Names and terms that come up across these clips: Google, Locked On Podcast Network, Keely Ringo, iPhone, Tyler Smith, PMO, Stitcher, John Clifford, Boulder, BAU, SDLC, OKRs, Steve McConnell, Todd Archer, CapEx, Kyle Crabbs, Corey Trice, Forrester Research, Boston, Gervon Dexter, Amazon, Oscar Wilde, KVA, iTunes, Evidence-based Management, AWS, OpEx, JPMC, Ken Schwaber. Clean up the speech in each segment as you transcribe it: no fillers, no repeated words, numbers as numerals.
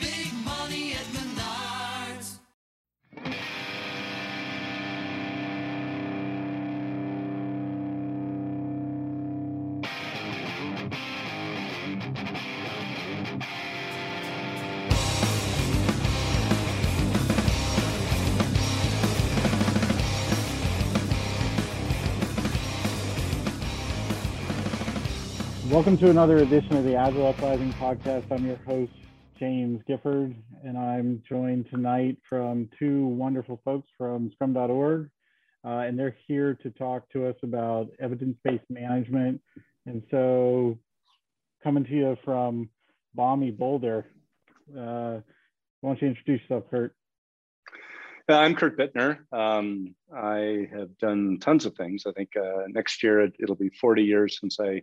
big money at Menards. Welcome to another edition of the Agile Uprising Podcast. I'm your host, James Gifford, and I'm joined tonight from two wonderful folks from Scrum.org, and they're here to talk to us about evidence-based management. And so, coming to you from balmy Boulder, why don't you introduce yourself, Kurt? I'm Kurt Bittner. I have done tons of things. I think next year it'll be 40 years since I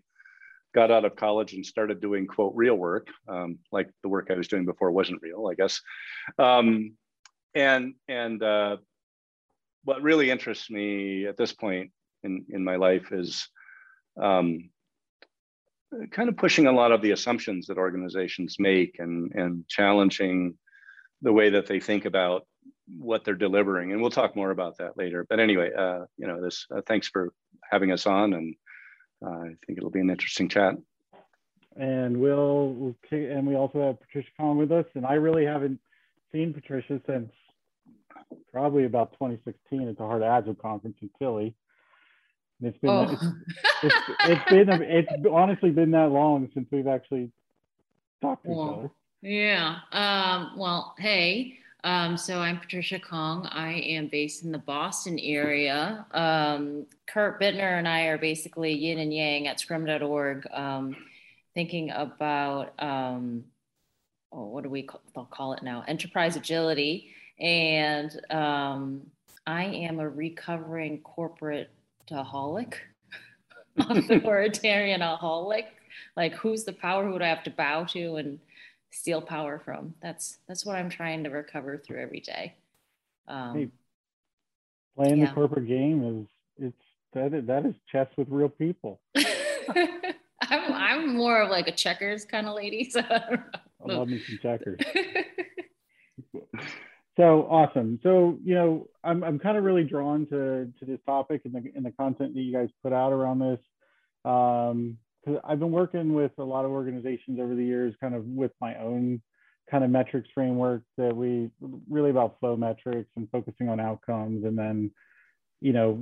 got out of college and started doing, quote, real work, like the work I was doing before wasn't real, I guess. And what really interests me at this point in my life is kind of pushing a lot of the assumptions that organizations make and challenging the way that they think about what they're delivering. And we'll talk more about that later. But anyway, thanks for having us on, and I think it'll be an interesting chat. And we also have Patricia Kong with us, and I really haven't seen Patricia since probably about 2016 at the Heart Ads of Conference in Philly. And it's honestly been that long since we've actually talked to each other. Yeah. Hey. So I'm Patricia Kong. I am based in the Boston area. Kurt Bittner and I are basically yin and yang at Scrum.org, thinking about, they'll call it now, enterprise agility. And I am a recovering corporate-aholic, authoritarian-aholic. Like, who's the power? Who do I have to bow to? And steal power from. That's what I'm trying to recover through every day. Playing the corporate game is chess with real people. I'm more of like a checkers kind of lady. So I love me some checkers. So awesome. So I'm kind of really drawn to this topic and the content that you guys put out around this. I've been working with a lot of organizations over the years, kind of with my own kind of metrics framework that we really about flow metrics and focusing on outcomes, and then,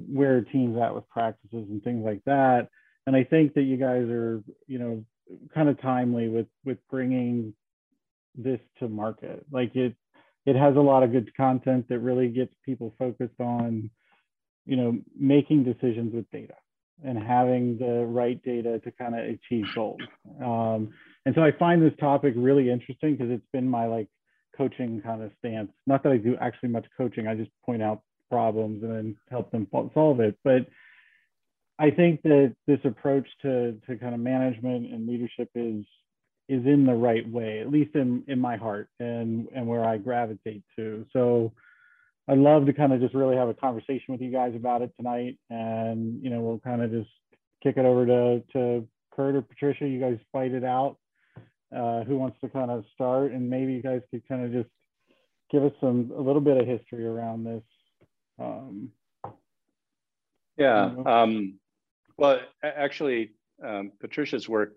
where are teams at with practices and things like that. And I think that you guys are, kind of timely with bringing this to market. Like it has a lot of good content that really gets people focused on, making decisions with data and having the right data to kind of achieve goals. And so I find this topic really interesting because it's been my coaching kind of stance. Not that I do actually much coaching, I just point out problems and then help them solve it. But I think that this approach to kind of management and leadership is in the right way, at least in my heart and where I gravitate to. So I'd love to kind of just really have a conversation with you guys about it tonight. And, we'll kind of just kick it over to Kurt or Patricia. You guys fight it out. Who wants to kind of start? And maybe you guys could kind of just give us a little bit of history around this. Patricia's work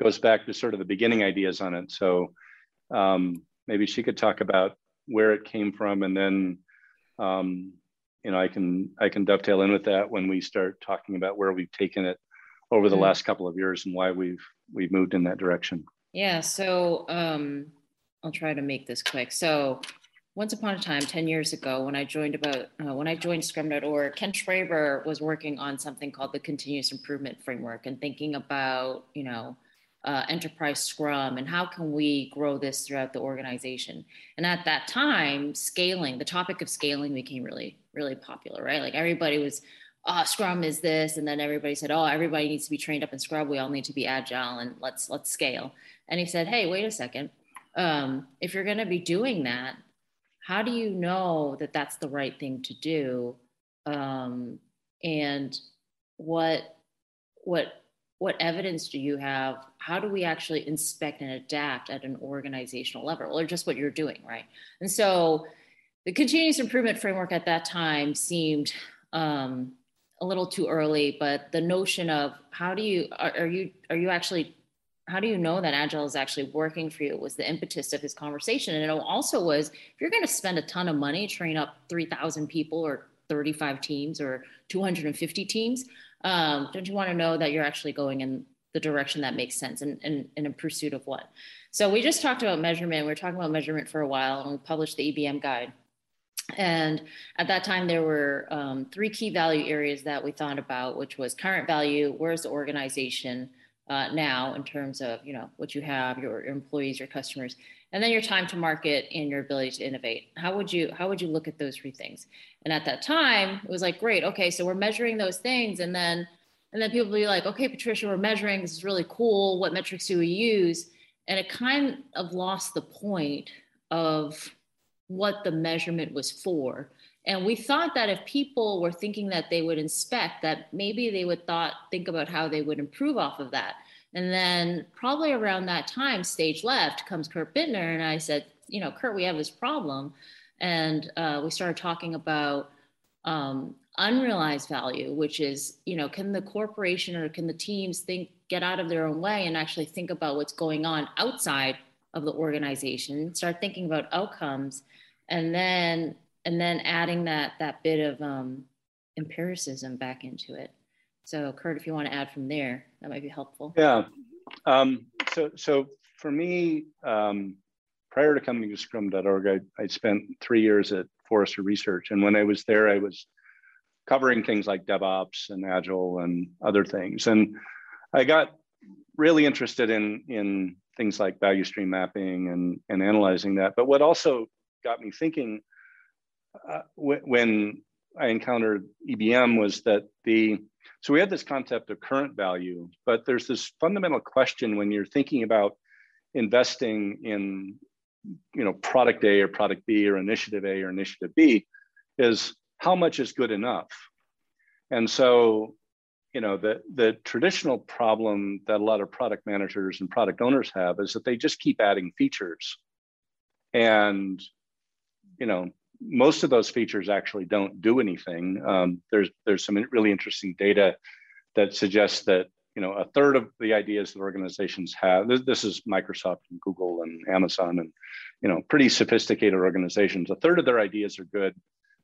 goes back to sort of the beginning ideas on it. So maybe she could talk about where it came from, and then You know, I can dovetail in with that when we start talking about where we've taken it over the last couple of years and why we've moved in that direction. Yeah. So I'll try to make this quick. So once upon a time, 10 years ago, when I joined Scrum.org, Ken Schwaber was working on something called the Continuous Improvement Framework and thinking about, you know, enterprise Scrum and how can we grow this throughout the organization. And at that time, scaling, the topic of scaling became really, really popular, right? Like everybody was, oh, Scrum is this. And then everybody said, oh, everybody needs to be trained up in Scrum. We all need to be agile and let's scale. And he said, hey, wait a second. If you're going to be doing that, how do you know that that's the right thing to do? And what evidence do you have? How do we actually inspect and adapt at an organizational level or just what you're doing, right? And so the continuous improvement framework at that time seemed a little too early, but the notion of how do you know that Agile is actually working for you was the impetus of his conversation. And it also was, if you're going to spend a ton of money, train up 3,000 people or 35 teams or 250 teams, don't you want to know that you're actually going in the direction that makes sense and in pursuit of what? So we just talked about measurement. We were talking about measurement for a while, and we published the EBM guide. And at that time, there were three key value areas that we thought about, which was current value, where's the organization now in terms of, you know, what you have, your employees, your customers, and then your time to market and your ability to innovate. How would you look at those three things? And at that time, it was like, great, okay, so we're measuring those things. And then people would be like, okay, Patricia, we're measuring, this is really cool. What metrics do we use? And it kind of lost the point of what the measurement was for. And we thought that if people were thinking that they would inspect, that maybe they would think about how they would improve off of that. And then probably around that time, stage left comes Kurt Bittner. And I said, you know, Kurt, we have this problem. And we started talking about unrealized value, which is, you know, can the corporation or can the teams get out of their own way and actually think about what's going on outside of the organization, start thinking about outcomes, and then adding that bit of empiricism back into it. So Kurt, if you want to add from there, that might be helpful. Yeah. So for me, prior to coming to Scrum.org, I spent 3 years at Forrester Research. And when I was there, I was covering things like DevOps and Agile and other things. And I got really interested in things like value stream mapping and analyzing that. But what also got me thinking when I encountered EBM was that so we had this concept of current value, but there's this fundamental question when you're thinking about investing in, you know, product A or product B or initiative A or initiative B is how much is good enough? And so, you know, the traditional problem that a lot of product managers and product owners have is that they just keep adding features. And, you know, most of those features actually don't do anything. There's some really interesting data that suggests that, you know, a third of the ideas that organizations have, this is Microsoft and Google and Amazon and, you know, pretty sophisticated organizations, a third of their ideas are good.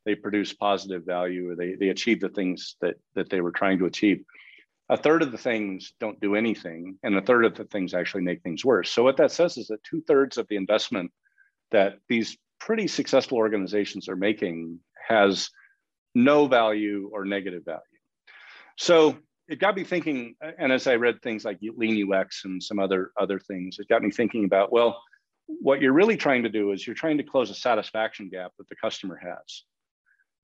They produce positive value, or they achieve the things that they were trying to achieve. A third of the things don't do anything, and a third of the things actually make things worse. So what that says is that 2/3 of the investment that these pretty successful organizations are making has no value or negative value. So it got me thinking, and as I read things like Lean UX and some other things, it got me thinking about, well, what you're really trying to do is you're trying to close a satisfaction gap that the customer has.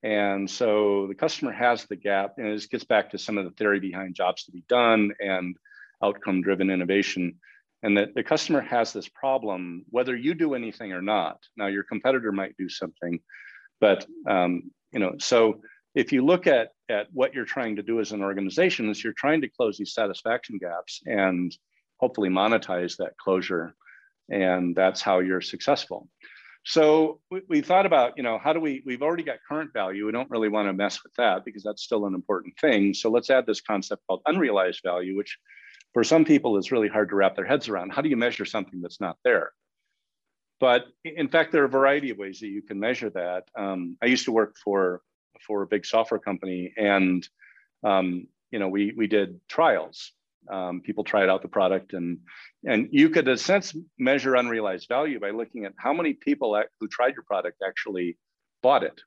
And so the customer has the gap, and this gets back to some of the theory behind jobs to be done and outcome-driven innovation. And that the customer has this problem, whether you do anything or not. Now, your competitor might do something, but, you know, so if you look at what you're trying to do as an organization is you're trying to close these satisfaction gaps and hopefully monetize that closure. And that's how you're successful. So we thought about, you know, we've already got current value. We don't really want to mess with that because that's still an important thing. So let's add this concept called unrealized value, which for some people is really hard to wrap their heads around. How do you measure something that's not there? But in fact, there are a variety of ways that you can measure that. I used to work for a big software company, and we did trials. People tried out the product, and you could, in a sense, measure unrealized value by looking at how many people who tried your product actually bought it,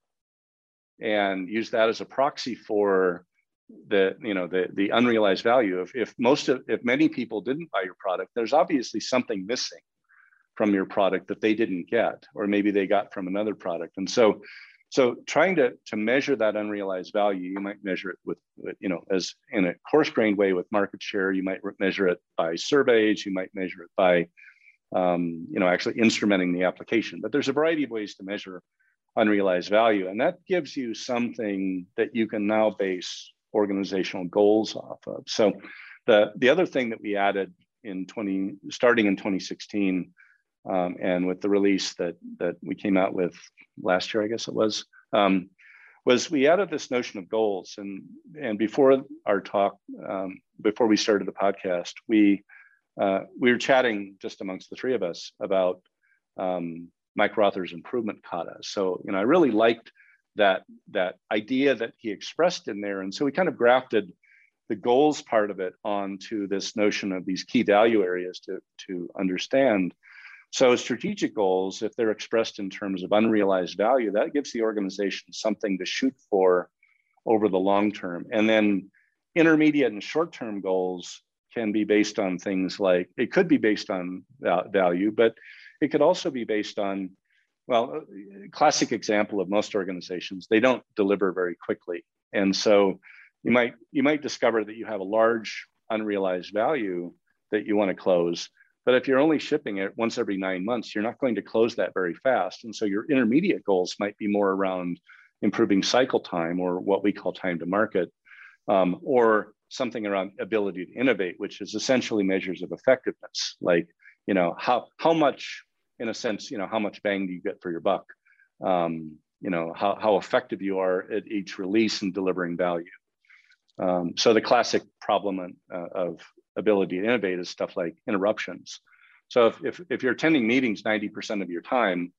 and use that as a proxy for the unrealized value. If many people didn't buy your product, there's obviously something missing from your product that they didn't get, or maybe they got from another product. And so trying to measure that unrealized value, you might measure it with, as in a coarse-grained way with market share. You might measure it by surveys. You might measure it by, actually instrumenting the application. But there's a variety of ways to measure unrealized value. And that gives you something that you can now base organizational goals off of. So the other thing that we added starting in 2016, and with the release that we came out with last year, I guess it was we added this notion of goals. And before our talk, before we started the podcast, we were chatting just amongst the three of us about Mike Rother's improvement kata. So, I really liked that idea that he expressed in there. And so we kind of grafted the goals part of it onto this notion of these key value areas to understand. So strategic goals, if they're expressed in terms of unrealized value, that gives the organization something to shoot for over the long term. And then intermediate and short-term goals can be based on things like, it could be based on value, but it could also be based on, well, a classic example of most organizations, they don't deliver very quickly. And so you might discover that you have a large unrealized value that you want to close, but if you're only shipping it once every 9 months, you're not going to close that very fast. And so your intermediate goals might be more around improving cycle time, or what we call time to market, or something around ability to innovate, which is essentially measures of effectiveness. Like, how much, in a sense, how much bang do you get for your buck? How effective you are at each release in delivering value. So the classic problem of ability to innovate is stuff like interruptions. So if you're attending meetings 90% of your time,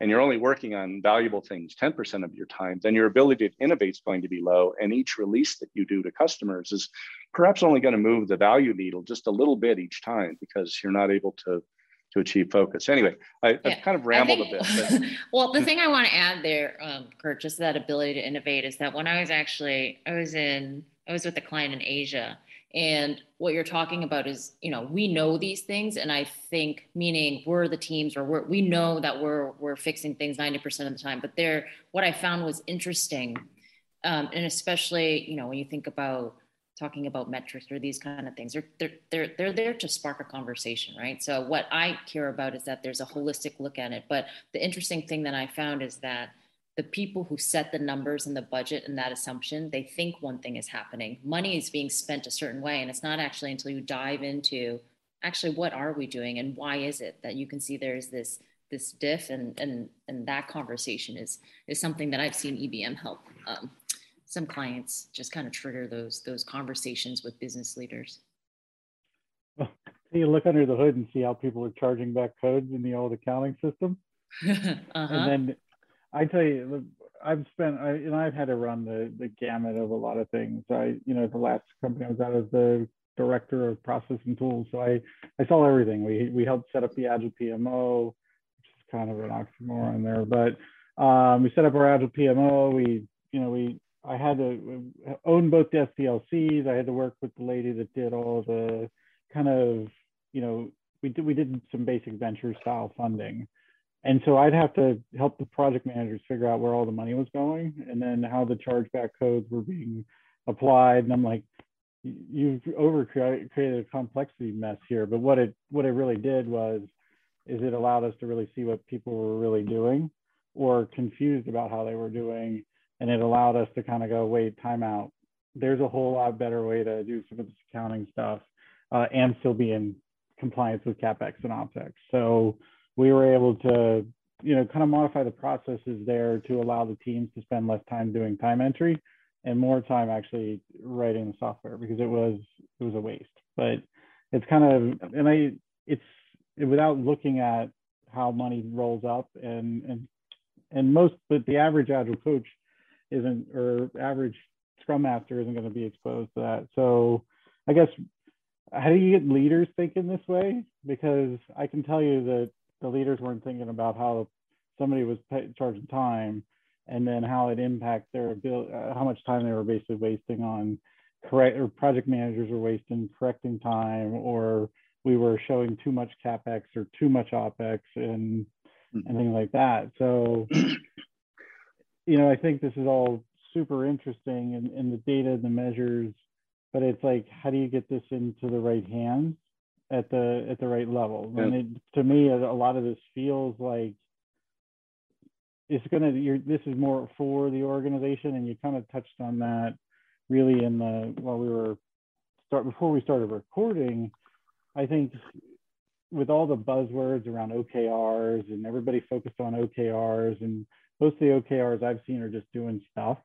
and you're only working on valuable things 10% of your time, then your ability to innovate is going to be low. And each release that you do to customers is perhaps only going to move the value needle just a little bit each time, because you're not able to achieve focus. Anyway, I've kind of rambled a bit. Well, the thing I want to add there, Kurt, just that ability to innovate, is that when I was with a client in Asia, and what you're talking about is, we know these things. And I think, meaning we're the teams, or we know that we're fixing things 90% of the time, but what I found was interesting. And especially, when you think about talking about metrics or these kind of things, they're there to spark a conversation, right? So what I care about is that there's a holistic look at it. But the interesting thing that I found is that the people who set the numbers and the budget and that assumption, they think one thing is happening. Money is being spent a certain way, and it's not actually until you dive into actually what are we doing and why is it that you can see there's this diff, and that conversation is something that I've seen EBM help some clients just kind of trigger those conversations with business leaders. Well, you look under the hood and see how people are charging back codes in the old accounting system, and then. I tell you, I've had to run the gamut of a lot of things. The last company I was at was the director of process and tools. So I saw everything. We helped set up the Agile PMO, which is kind of an oxymoron there, but we set up our Agile PMO. I had to own both the SDLCs. I had to work with the lady that did all the kind of, we did some basic venture style funding. And so I'd have to help the project managers figure out where all the money was going, and then how the chargeback codes were being applied. And I'm like, you've created a complexity mess here. But what it really did is it allowed us to really see what people were really doing or confused about how they were doing. And it allowed us to kind of go, wait, time out. There's a whole lot better way to do some of this accounting stuff and still be in compliance with CapEx and OpEx. So we were able to, kind of modify the processes there to allow the teams to spend less time doing time entry and more time actually writing the software, because it was a waste. But it's kind of, without looking at how money rolls up, and most, but the average agile coach isn't, or average scrum master isn't going to be exposed to that. So I guess, how do you get leaders thinking this way? Because I can tell you that the leaders weren't thinking about how somebody was charging time, and then how it impacted their ability, how much time they were basically wasting on or project managers were wasting correcting time, or we were showing too much CapEx or too much OpEx and things like that. So, you know, I think this is all super interesting in the data and the measures, but it's like, how do you get this into the right hands at the right level? Yeah. And to me, a lot of this feels like this is more for the organization, and you kind of touched on that really before we started recording. I think with all the buzzwords around OKRs and everybody focused on OKRs, and most of the OKRs I've seen are just doing stuff.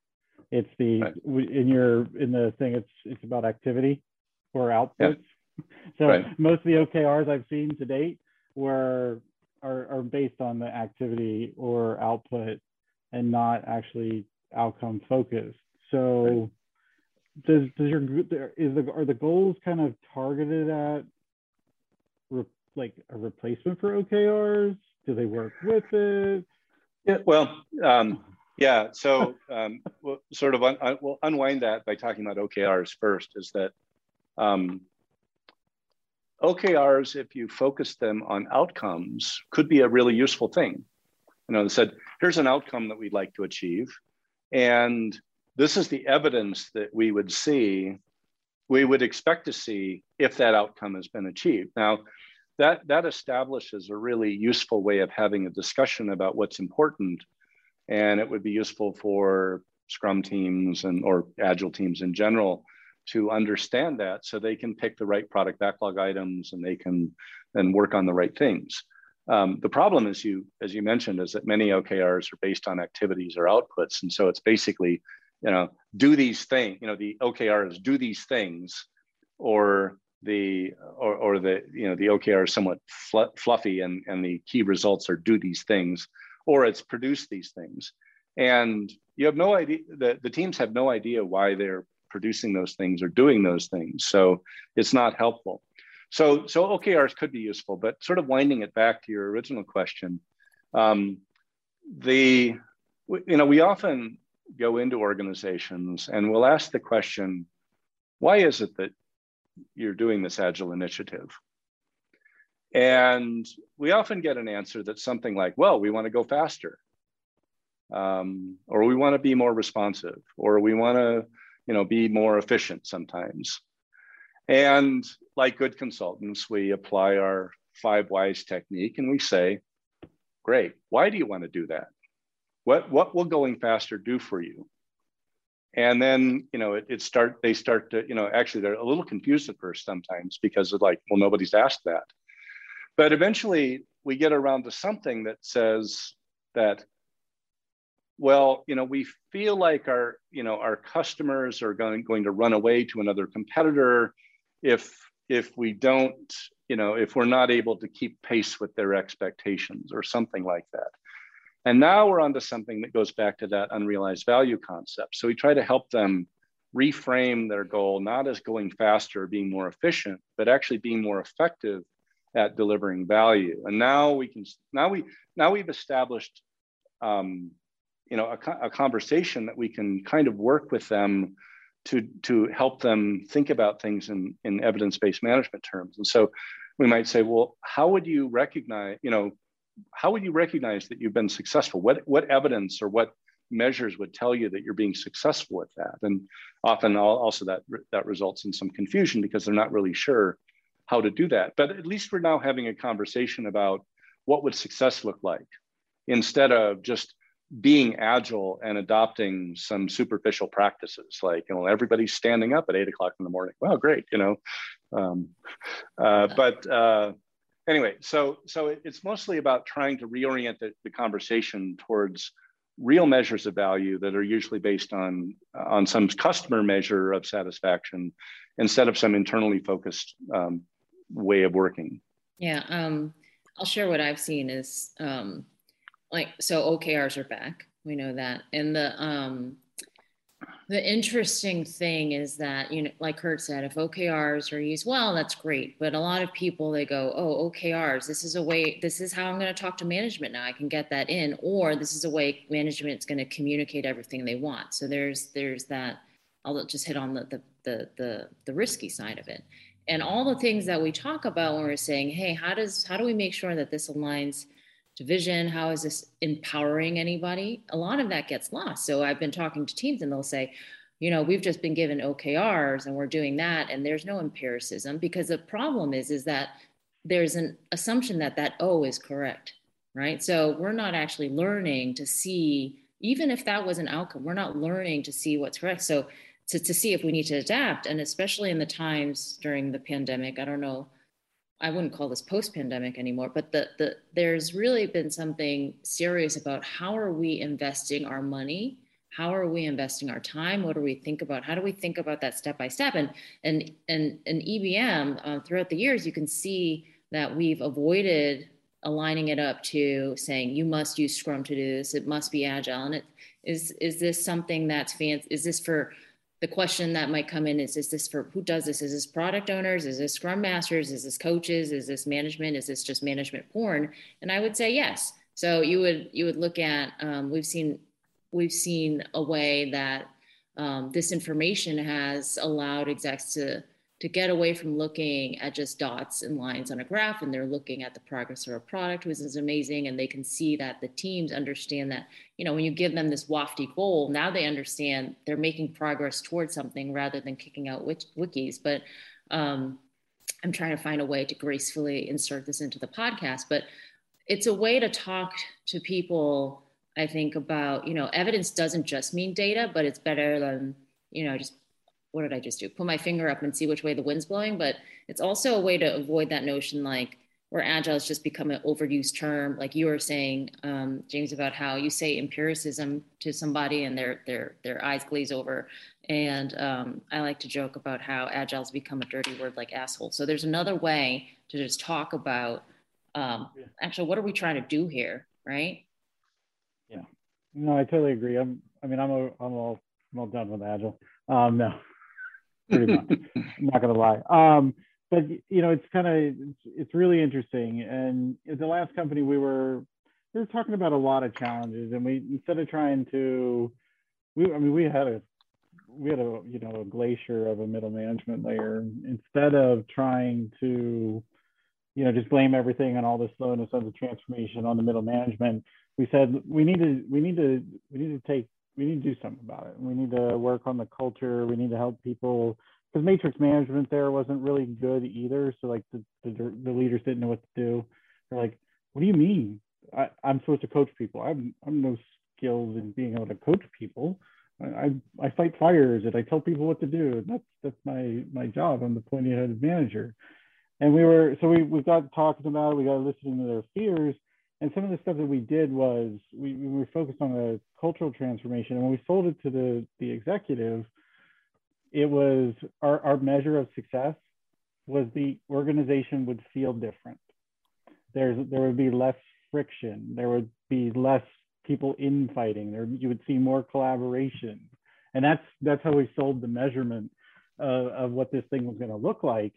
It's it's about activity or outputs. Yeah. So most of the OKRs I've seen to date are based on the activity or output and not actually outcome focused. So are the goals kind of targeted at like a replacement for OKRs? Do they work with it? Yeah. Well, yeah. So we'll unwind that by talking about OKRs first, is that OKRs, if you focus them on outcomes, could be a really useful thing. You know, they said, here's an outcome that we'd like to achieve, and this is the evidence that we would expect to see if that outcome has been achieved. Now, that establishes a really useful way of having a discussion about what's important, and it would be useful for Scrum teams or Agile teams in general to understand that, so they can pick the right product backlog items and they can then work on the right things. The problem, as you mentioned, is that many OKRs are based on activities or outputs. And so it's basically, do these things, the OKR is do these things, or the OKR is somewhat fluffy and the key results are do these things, or it's produce these things. And you have no idea, the teams have no idea why they're producing those things or doing those things. So it's not helpful. So OKRs could be useful, but sort of winding it back to your original question, we often go into organizations and we'll ask the question, why is it that you're doing this Agile initiative? And we often get an answer that's something like, well, we want to go faster, or we want to be more responsive, or we want to be more efficient sometimes. And like good consultants, we apply our 5 whys technique and we say, great, why do you want to do that? What will going faster do for you? And then, they start to, actually they're a little confused at first sometimes because of like, well, nobody's asked that. But eventually we get around to something that says that, well, we feel like our customers are going to run away to another competitor if we don't, if we're not able to keep pace with their expectations or something like that. And now we're onto something that goes back to that unrealized value concept. So we try to help them reframe their goal, not as going faster or being more efficient, but actually being more effective at delivering value. And now we've established a conversation that we can kind of work with them to help them think about things in evidence-based management terms. And so we might say, well, how would you recognize that you've been successful? What evidence or what measures would tell you that you're being successful at that? And often also that results in some confusion because they're not really sure how to do that. But at least we're now having a conversation about what would success look like, instead of just being agile and adopting some superficial practices, like, everybody's standing up at 8 o'clock in the morning. Well, great, Anyway, so it's mostly about trying to reorient the conversation towards real measures of value that are usually based on some customer measure of satisfaction, instead of some internally focused way of working. Yeah, I'll share what I've seen is so OKRs are back. We know that. And the interesting thing is that, you know, like Kurt said, if OKRs are used well, that's great. But a lot of people, they go, oh, OKRs, this is a way, this is how I'm going to talk to management now. I can get that in, or this is a way management's going to communicate everything they want. So there's that. I'll just hit on the risky side of it. And all the things that we talk about when we're saying, hey, how do we make sure that this aligns to vision? How is this empowering anybody? A lot of that gets lost. So I've been talking to teams and they'll say, you know, we've just been given OKRs and we're doing that. And there's no empiricism, because the problem is that there's an assumption that that O is correct, right? So we're not actually learning to see, even if that was an outcome, we're not learning to see what's correct. So to see if we need to adapt, and especially in the times during the pandemic, I don't know, I wouldn't call this post-pandemic anymore, but there's really been something serious about how are we investing our money? How are we investing our time? What do we think about? How do we think about that step-by-step? And EBM, throughout the years, you can see that we've avoided aligning it up to saying, you must use Scrum to do this, it must be Agile. And is this something that's fancy? Is this for... The question that might come in is this for who does this? Is this product owners? Is this Scrum masters? Is this coaches? Is this management? Is this just management porn? And I would say yes. So you would look at, we've seen a way that this information has allowed execs to get away from looking at just dots and lines on a graph, and they're looking at the progress of a product, which is amazing. And they can see that the teams understand that, you know, when you give them this lofty goal, now they understand they're making progress towards something rather than kicking out wikis. But I'm trying to find a way to gracefully insert this into the podcast, but it's a way to talk to people, I think, about, you know, evidence doesn't just mean data, but it's better than, you know, just, what did I just do? Put my finger up and see which way the wind's blowing. But it's also a way to avoid that notion, like where Agile has just become an overused term. Like you were saying, James, about how you say empiricism to somebody and their eyes glaze over. And I like to joke about how Agile's become a dirty word like asshole. So there's another way to just talk about, actually, what are we trying to do here, right? Yeah, no, I totally agree. I'm all done with Agile. No. Pretty much. I'm not going to lie. But, you know, it's really interesting. And at the last company, we were talking about a lot of challenges, and we had a you know, a glacier of a middle management layer. Instead of trying to, you know, just blame everything on all the slowness of the transformation on the middle management, we said we need to do something about it. We need to work on the culture. We need to help people, because matrix management there wasn't really good either. So like the leaders didn't know what to do. They're like, what do you mean? I'm supposed to coach people. I'm no skilled in being able to coach people. I fight fires and I tell people what to do. That's my job. I'm the pointy-headed manager. And we got talking about it. We got listening to their fears. And some of the stuff that we did was we were focused on the cultural transformation. And when we sold it to the executive, it was our measure of success was the organization would feel different. There would be less friction. There would be less people infighting. You would see more collaboration. And that's how we sold the measurement of what this thing was going to look like.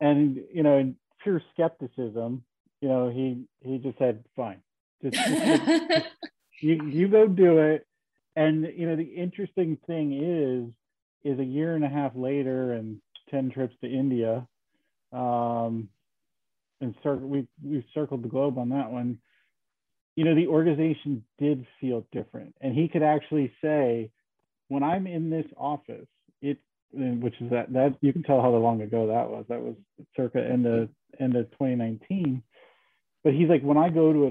And, you know, in pure skepticism, you know, he just said, fine, just you go do it. And, you know, the interesting thing is a year and a half later and 10 trips to India, we've circled the globe on that one. You know, the organization did feel different. And he could actually say, when I'm in this office, which you can tell how long ago that was. That was circa end of 2019. But he's like, when I go to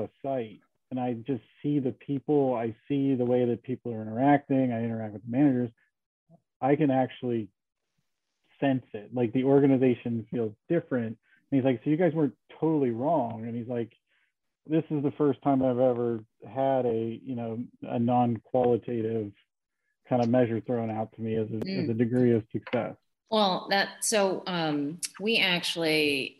a site and I just see the people, I see the way that people are interacting, I interact with the managers, I can actually sense it. Like the organization feels different. And he's like, so you guys weren't totally wrong. And he's like, this is the first time I've ever had a non-qualitative kind of measure thrown out to me as a degree of success. Well, we actually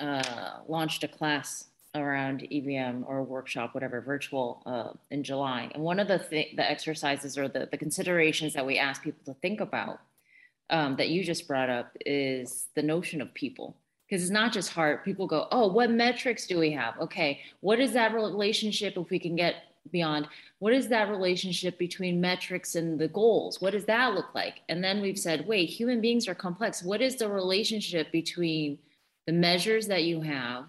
launched a class around EVM or a workshop, whatever, virtual in July. And one of the exercises or the considerations that we ask people to think about that you just brought up is the notion of people. Because it's not just heart. People go, oh, what metrics do we have? Okay, what is that relationship if we can get beyond? What is that relationship between metrics and the goals? What does that look like? And then we've said, wait, human beings are complex. What is the relationship between the measures that you have,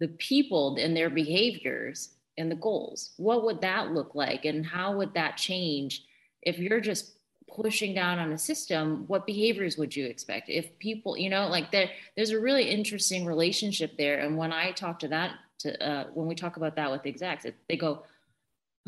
the people and their behaviors, and the goals? What would that look like? And how would that change if you're just pushing down on a system? What behaviors would you expect? If people, there's a really interesting relationship there. And when I talk to that, when we talk about that with execs, they go,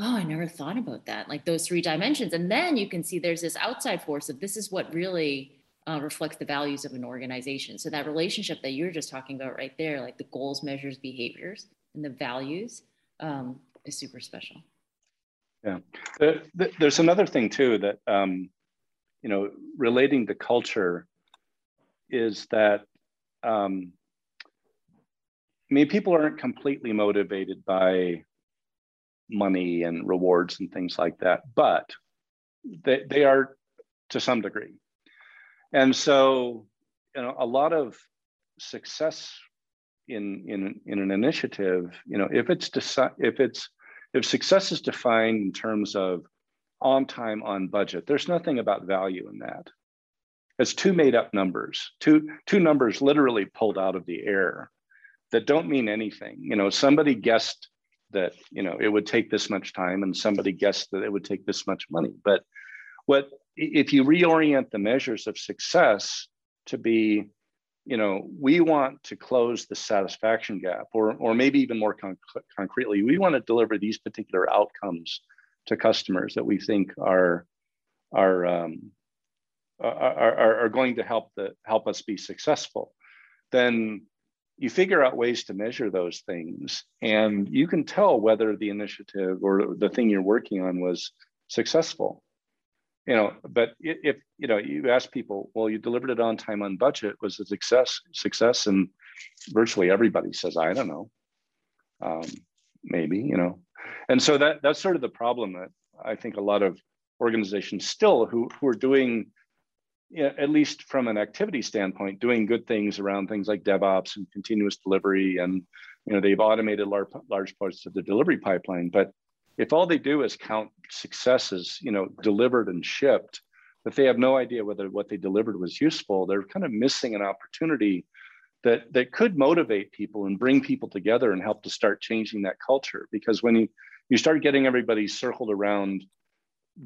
oh, I never thought about that, like those three dimensions. And then you can see there's this outside force of this is what really reflects the values of an organization. So that relationship that you're just talking about right there, like the goals, measures, behaviors, and the values is super special. Yeah, there's another thing too that, relating to culture is that, people aren't completely motivated by money and rewards and things like that, but they are to some degree. And so, a lot of success in an initiative, if success is defined in terms of on time, on budget, there's nothing about value in that. It's two made up numbers, two numbers literally pulled out of the air that don't mean anything. Somebody guessed that it would take this much time, and somebody guessed that it would take this much money. But if you reorient the measures of success to be, we want to close the satisfaction gap, or maybe even more concretely, we want to deliver these particular outcomes to customers that we think are going to help us be successful, then you figure out ways to measure those things, and you can tell whether the initiative or the thing you're working on was successful. But if you ask people, well, you delivered it on time, on budget, was a success, and virtually everybody says, I don't know, maybe, and so that's sort of the problem that I think a lot of organizations still who are doing, at least from an activity standpoint, doing good things around things like DevOps and continuous delivery. And, they've automated large parts of the delivery pipeline. But if all they do is count successes, delivered and shipped, if they have no idea whether what they delivered was useful, they're kind of missing an opportunity that could motivate people and bring people together and help to start changing that culture. Because when you start getting everybody circled around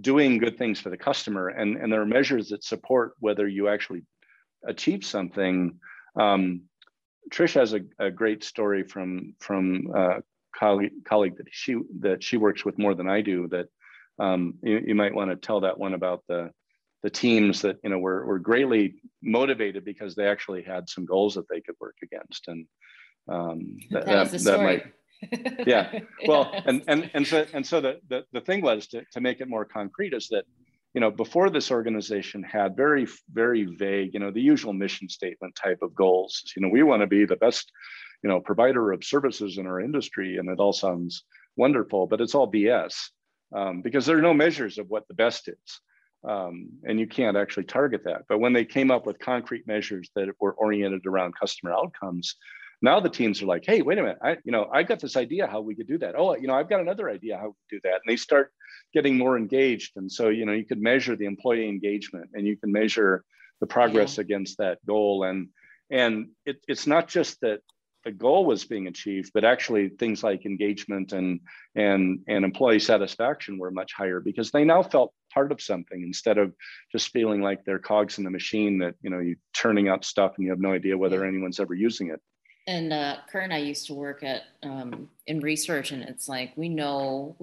doing good things for the customer, and there are measures that support whether you actually achieve something. Trish has a great story from a colleague that she works with more than I do. That you might want to tell that one about the teams that were greatly motivated because they actually had some goals that they could work against, and that might. Yeah. Well, yes. and so the thing was to make it more concrete is that, before this organization had very, very vague, the usual mission statement type of goals. We want to be the best, provider of services in our industry. And it all sounds wonderful, but it's all BS because there are no measures of what the best is. And you can't actually target that. But when they came up with concrete measures that were oriented around customer outcomes, now the teams are like, hey, wait a minute, I've got this idea how we could do that. Oh, I've got another idea how we do that. And they start getting more engaged. And so, you could measure the employee engagement, and you can measure the progress against that goal. And it's not just that the goal was being achieved, but actually things like engagement and employee satisfaction were much higher because they now felt part of something instead of just feeling like they're cogs in the machine that, you're turning out stuff and you have no idea whether anyone's ever using it. And Kurt and I used to work at in research, and it's like we know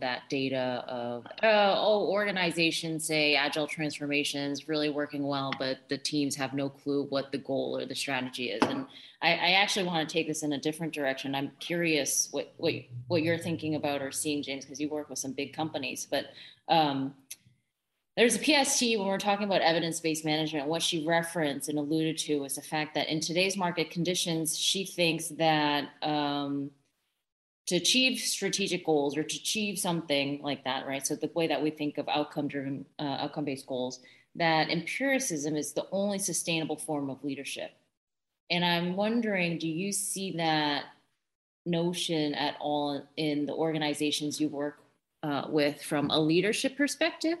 that data of organizations say agile transformation is really working well, but the teams have no clue what the goal or the strategy is. And I actually want to take this in a different direction. I'm curious what you're thinking about or seeing, James, because you work with some big companies, but There's a PST when we're talking about evidence-based management. What she referenced and alluded to was the fact that in today's market conditions, she thinks that to achieve strategic goals or to achieve something like that, right? So the way that we think of outcome-driven, outcome-based goals, that empiricism is the only sustainable form of leadership. And I'm wondering, do you see that notion at all in the organizations you work with from a leadership perspective?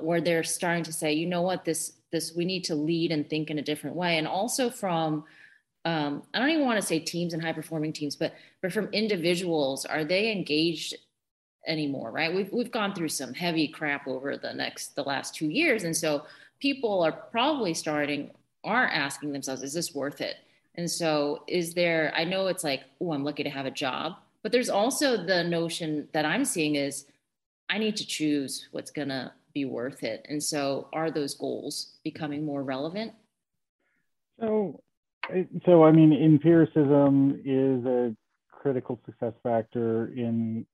Where they're starting to say, you know what, this we need to lead and think in a different way. And also from, I don't even want to say teams and high-performing teams, but from individuals, are they engaged anymore, right? We've gone through some heavy crap over the last 2 years. And so people are probably asking themselves, is this worth it? And so is there, I know it's like, oh, I'm lucky to have a job, but there's also the notion that I'm seeing is I need to choose what's going to be worth it. And so are those goals becoming more relevant? So I mean, empiricism is a critical success factor in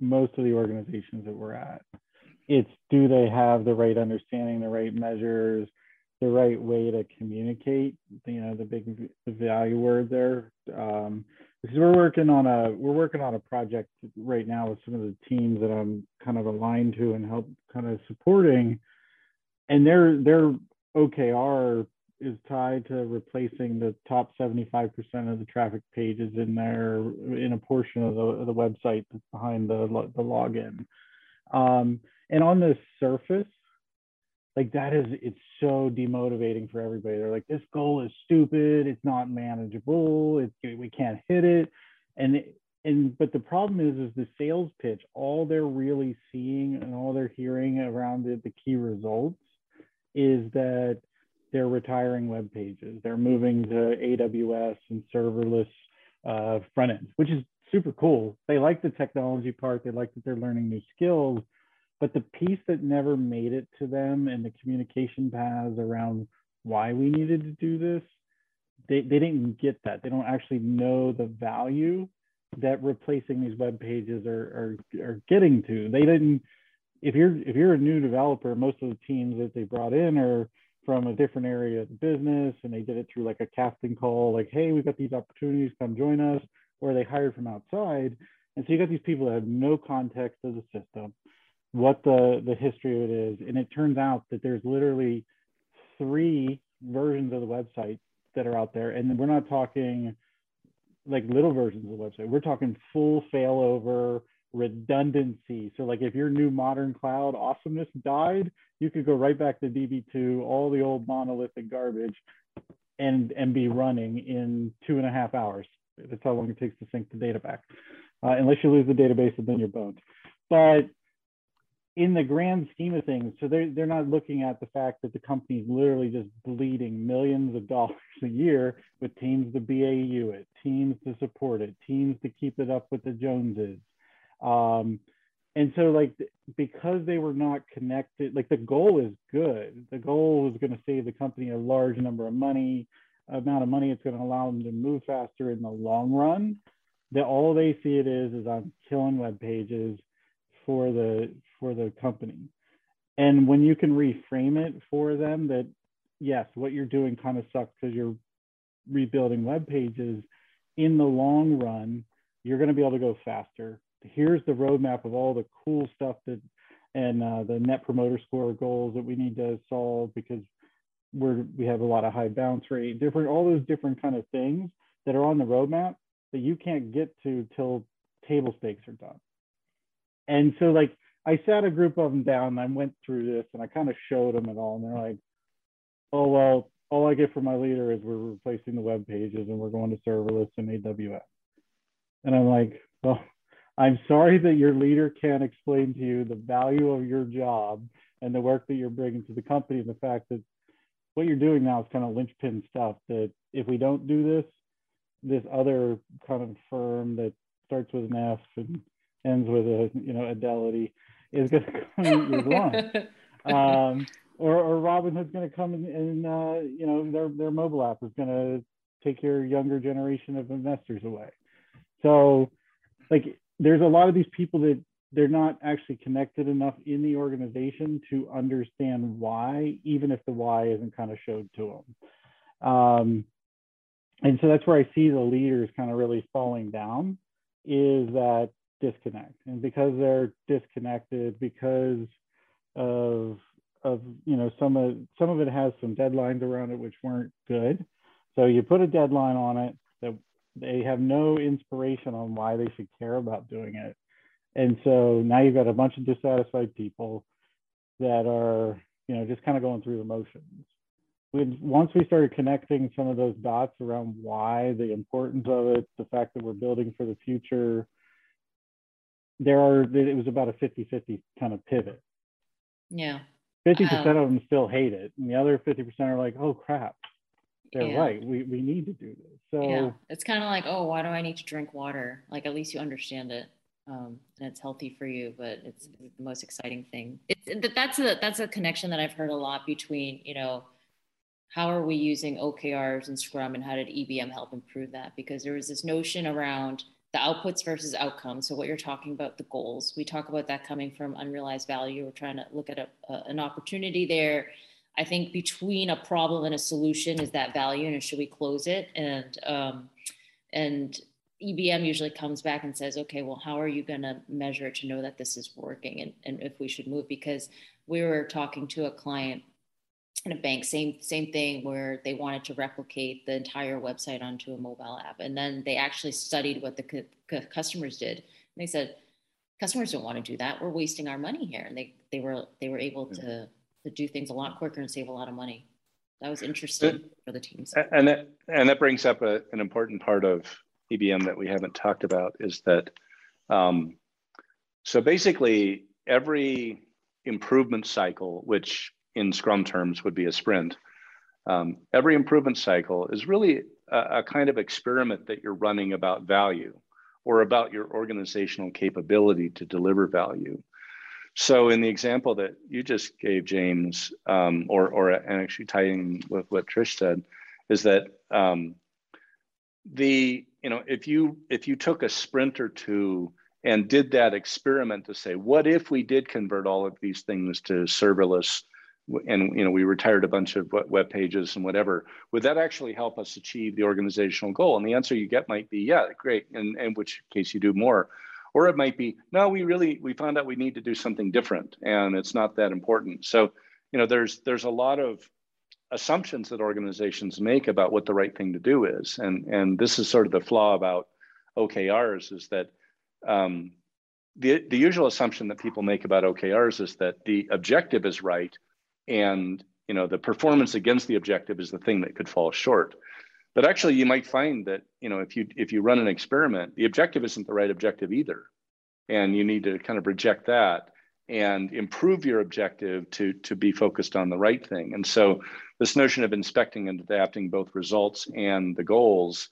most of the organizations that we're at. It's, do they have the right understanding, the right measures, the right way to communicate, you know, the value word there. Because we're working on a project right now with some of the teams that I'm kind of aligned to and help kind of supporting, and their OKR is tied to replacing the top 75% of the traffic pages in a portion of the website that's behind the login. And on the surface, like it's so demotivating for everybody. They're like, this goal is stupid. It's not manageable. We can't hit it. But the problem is the sales pitch, all they're really seeing and all they're hearing around the key results is that they're retiring web pages. They're moving to AWS and serverless front ends, which is super cool. They like the technology part. They like that they're learning new skills. But the piece that never made it to them and the communication paths around why we needed to do this, they didn't get that. They don't actually know the value that replacing these web pages are getting to. They didn't, if you're a new developer, most of the teams that they brought in are from a different area of the business, and they did it through like a casting call, like, hey, we've got these opportunities, come join us, or they hired from outside. And so you got these people that have no context of the system, what the history of it is. And it turns out that there's literally 3 versions of the website that are out there. And we're not talking like little versions of the website. We're talking full failover redundancy. So like if your new modern cloud awesomeness died, you could go right back to DB2, all the old monolithic garbage and be running in 2.5 hours. That's how long it takes to sync the data back. Unless you lose the database and then you're boned. But in the grand scheme of things, so they're not looking at the fact that the company's literally just bleeding millions of dollars a year with teams to BAU it, teams to support it, teams to keep it up with the Joneses. And so like, because they were not connected, like the goal is good. The goal is going to save the company a large amount of money. It's going to allow them to move faster in the long run. That all they see it is I'm killing web pages for the company. And when you can reframe it for them that, yes, what you're doing kind of sucks because you're rebuilding web pages, in the long run, you're going to be able to go faster. Here's the roadmap of all the cool stuff and the net promoter score goals that we need to solve because we have a lot of high bounce rate, all those different kind of things that are on the roadmap that you can't get to till table stakes are done. And so like, I sat a group of them down and I went through this and I kind of showed them it all. And they're like, oh, well, all I get from my leader is we're replacing the web pages and we're going to serverless and AWS. And I'm like, well, I'm sorry that your leader can't explain to you the value of your job and the work that you're bringing to the company. And the fact that what you're doing now is kind of linchpin stuff that if we don't do this other kind of firm that starts with an F and ends with a, you know, Adelity is going to come with one. Or Robinhood's going to come and you know, their mobile app is going to take your younger generation of investors away. So like, there's a lot of these people that they're not actually connected enough in the organization to understand why, even if the why isn't kind of showed to them. And so that's where I see the leaders kind of really falling down, is that disconnect. And because they're disconnected, because of some of it has some deadlines around it which weren't good. So you put a deadline on it that they have no inspiration on why they should care about doing it. And so now you've got a bunch of dissatisfied people that are, just kind of going through the motions. Once we started connecting some of those dots around why, the importance of it, the fact that we're building for the future, it was about a 50-50 kind of pivot. Yeah. 50% of them still hate it. And the other 50% are like, oh crap, they're right. We need to do this. So yeah. It's kind of like, oh, why do I need to drink water? Like, at least you understand it. And it's healthy for you, but it's the most exciting thing. That's a connection that I've heard a lot between, how are we using OKRs and Scrum, and how did EBM help improve that? Because there was this notion around the outputs versus outcomes. So what you're talking about, the goals, we talk about that coming from unrealized value. We're trying to look at an opportunity there. I think between a problem and a solution is that value, and should we close it? And EBM usually comes back and says, okay, well, how are you going to measure to know that this is working, and if we should move? Because we were talking to a client in a bank, same thing, where they wanted to replicate the entire website onto a mobile app. And then they actually studied what the customers did. And they said, customers don't want to do that. We're wasting our money here. And they were able to do things a lot quicker and save a lot of money. That was interesting for the teams. And that brings up an important part of EBM that we haven't talked about, is that so basically every improvement cycle, which in Scrum terms would be a sprint, every improvement cycle is really a kind of experiment that you're running about value, or about your organizational capability to deliver value. So in the example that you just gave, James, and actually tying with what Trish said, is that if you took a sprint or two and did that experiment to say, what if we did convert all of these things to serverless, and we retired a bunch of web pages and whatever, would that actually help us achieve the organizational goal? And the answer you get might be, yeah, great, and in which case you do more. Or it might be, no, we found out we need to do something different, and it's not that important. So there's a lot of assumptions that organizations make about what the right thing to do is. And this is sort of the flaw about OKRs, is that the usual assumption that people make about OKRs is that the objective is right, and the performance against the objective is the thing that could fall short. But actually you might find that if you run an experiment, the objective isn't the right objective either. And you need to kind of reject that and improve your objective to be focused on the right thing. And so this notion of inspecting and adapting both results and the goals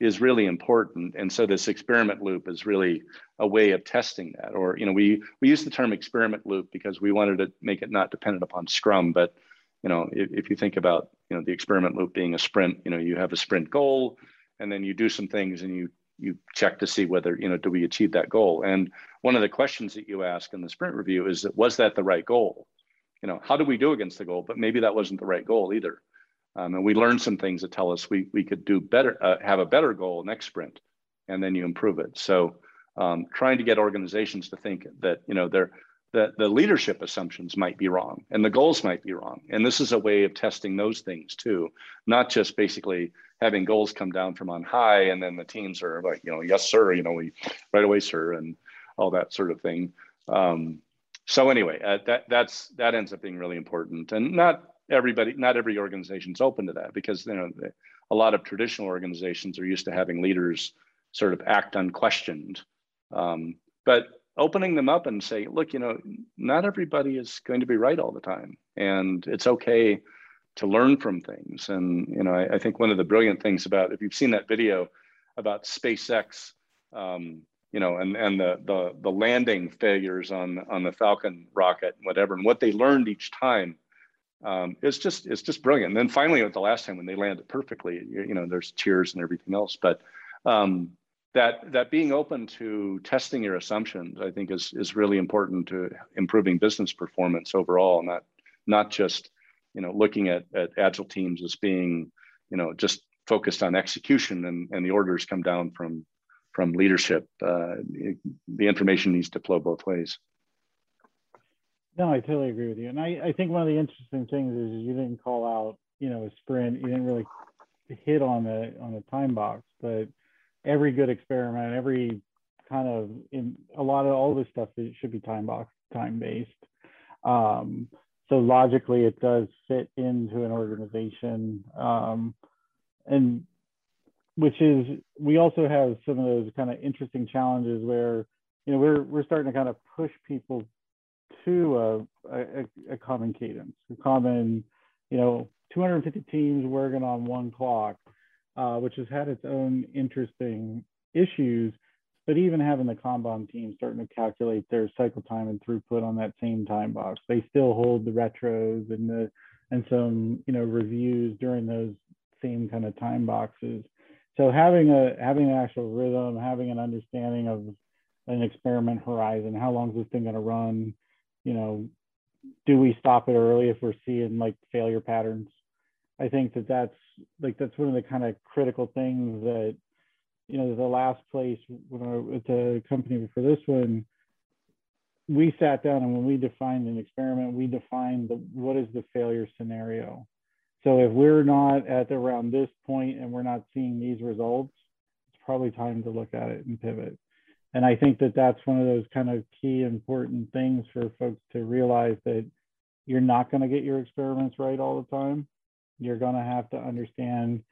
is really important. And so this experiment loop is really a way of testing that. Or, we use the term experiment loop because we wanted to make it not dependent upon Scrum. But, if you think about, the experiment loop being a sprint, you have a sprint goal, and then you do some things, and you check to see whether, do we achieve that goal? And one of the questions that you ask in the sprint review is, was that the right goal? How do we do against the goal? But maybe that wasn't the right goal either. And we learned some things that tell us we could do better, have a better goal next sprint, and then you improve it. So trying to get organizations to think that, the leadership assumptions might be wrong, and the goals might be wrong. And this is a way of testing those things too, not just basically having goals come down from on high, and then the teams are like, yes, sir, we right away, sir, and all that sort of thing. So anyway, that ends up being really important. And not every organization's open to that, because, a lot of traditional organizations are used to having leaders sort of act unquestioned. But opening them up and say, look, not everybody is going to be right all the time, and it's okay to learn from things. And, I think one of the brilliant things about, if you've seen that video about SpaceX, and the landing failures on the Falcon rocket, and whatever, and what they learned each time, it's just brilliant. And then finally, at the last time when they landed perfectly, there's cheers and everything else. But that being open to testing your assumptions, I think, is really important to improving business performance overall, not just, looking at agile teams as being, just focused on execution and the orders come down from leadership. The information needs to flow both ways. No, I totally agree with you. And I think one of the interesting things is you didn't call out, a sprint. You didn't really hit on the time box, but every good experiment, every kind of, all this stuff, it should be time box, time based. So logically it does fit into an organization. And which is, we also have some of those kind of interesting challenges where, we're starting to kind of push people to a common cadence, a common, 250 teams working on one clock, which has had its own interesting issues, but even having the Kanban team starting to calculate their cycle time and throughput on that same time box, they still hold the retros and some, reviews during those same kind of time boxes. So having an actual rhythm, having an understanding of an experiment horizon, how long is this thing going to run? Do we stop it early if we're seeing like failure patterns? I think that's one of the kind of critical things that, the last place with the company before this one, we sat down and when we defined an experiment, we defined what is the failure scenario. So if we're not at around this point and we're not seeing these results, it's probably time to look at it and pivot. And I think that's one of those kind of key important things for folks to realize that you're not going to get your experiments right all the time. You're going to have to understand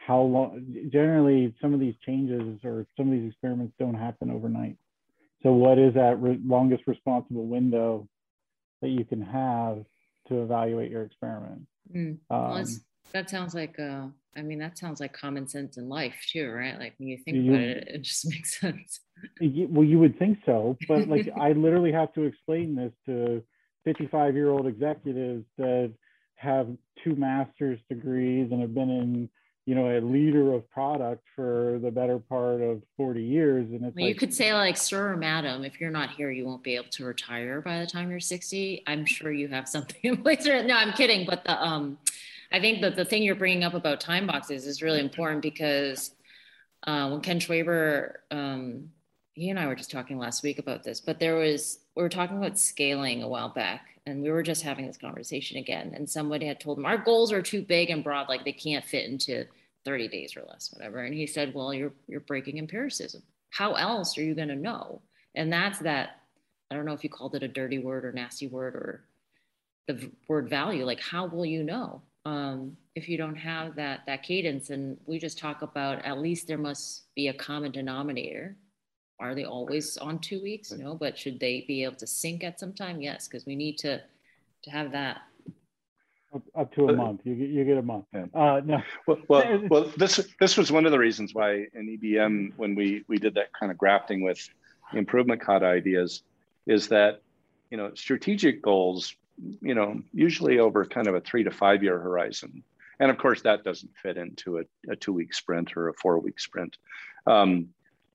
how long, generally some of these changes or some of these experiments don't happen overnight. So what is that longest responsible window that you can have to evaluate your experiment? That sounds like common sense in life too, right? Like when you think about it, it just makes sense. Well, you would think so, but like I literally have to explain this to 55-year-old executives that have 2 master's degrees and have been in, a leader of product for the better part of 40 years. And it's you could say like, sir or madam, if you're not here, you won't be able to retire by the time you're 60. I'm sure you have something in place. No, I'm kidding. But I think that the thing you're bringing up about time boxes is really important because when Ken Schwaber, he and I were just talking last week about this, but we were talking about scaling a while back and we were just having this conversation again. And somebody had told him our goals are too big and broad, like they can't fit into 30 days or less, whatever. And he said, well, you're breaking empiricism. How else are you going to know? And that's that, I don't know if you called it a dirty word or nasty word or the word value, like how will you know? If you don't have that cadence, and we just talk about at least there must be a common denominator. Are they always on 2 weeks? No, but should they be able to sync at some time? Yes, because we need to have that. Up to a month, you get a month. Yeah. No. Well, this was one of the reasons why in EBM, when we did that kind of grafting with improvement COD ideas, is that, strategic goals, usually over kind of a 3 to 5 year horizon. And of course that doesn't fit into a 2-week sprint or a 4-week sprint.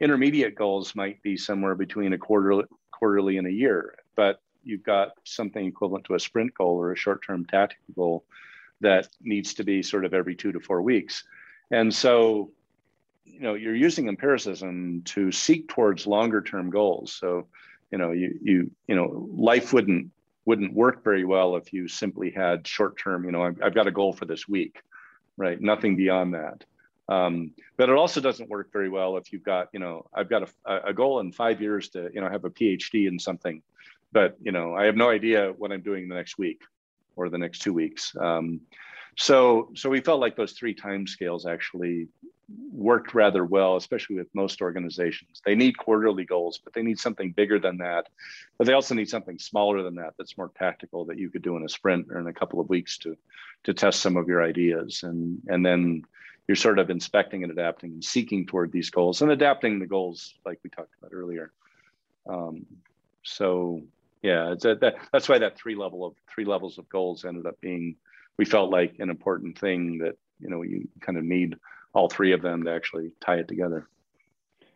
Intermediate goals might be somewhere between a quarterly and a year, but you've got something equivalent to a sprint goal or a short-term tactical goal that needs to be sort of every 2 to 4 weeks. And so, you're using empiricism to seek towards longer term goals. So, life wouldn't work very well if you simply had short-term, I've got a goal for this week, right? Nothing beyond that. But it also doesn't work very well if you've got, I've got a goal in 5 years to, have a PhD in something, but, I have no idea what I'm doing the next week or the next 2 weeks. So we felt like those 3 timescales actually worked rather well, especially with most organizations. They need quarterly goals, but they need something bigger than that. But they also need something smaller than that that's more tactical that you could do in a sprint or in a couple of weeks to test some of your ideas. And then you're sort of inspecting and adapting and seeking toward these goals and adapting the goals like we talked about earlier. That's why that three levels of goals ended up being, we felt like an important thing that, you kind of need all 3 of them to actually tie it together.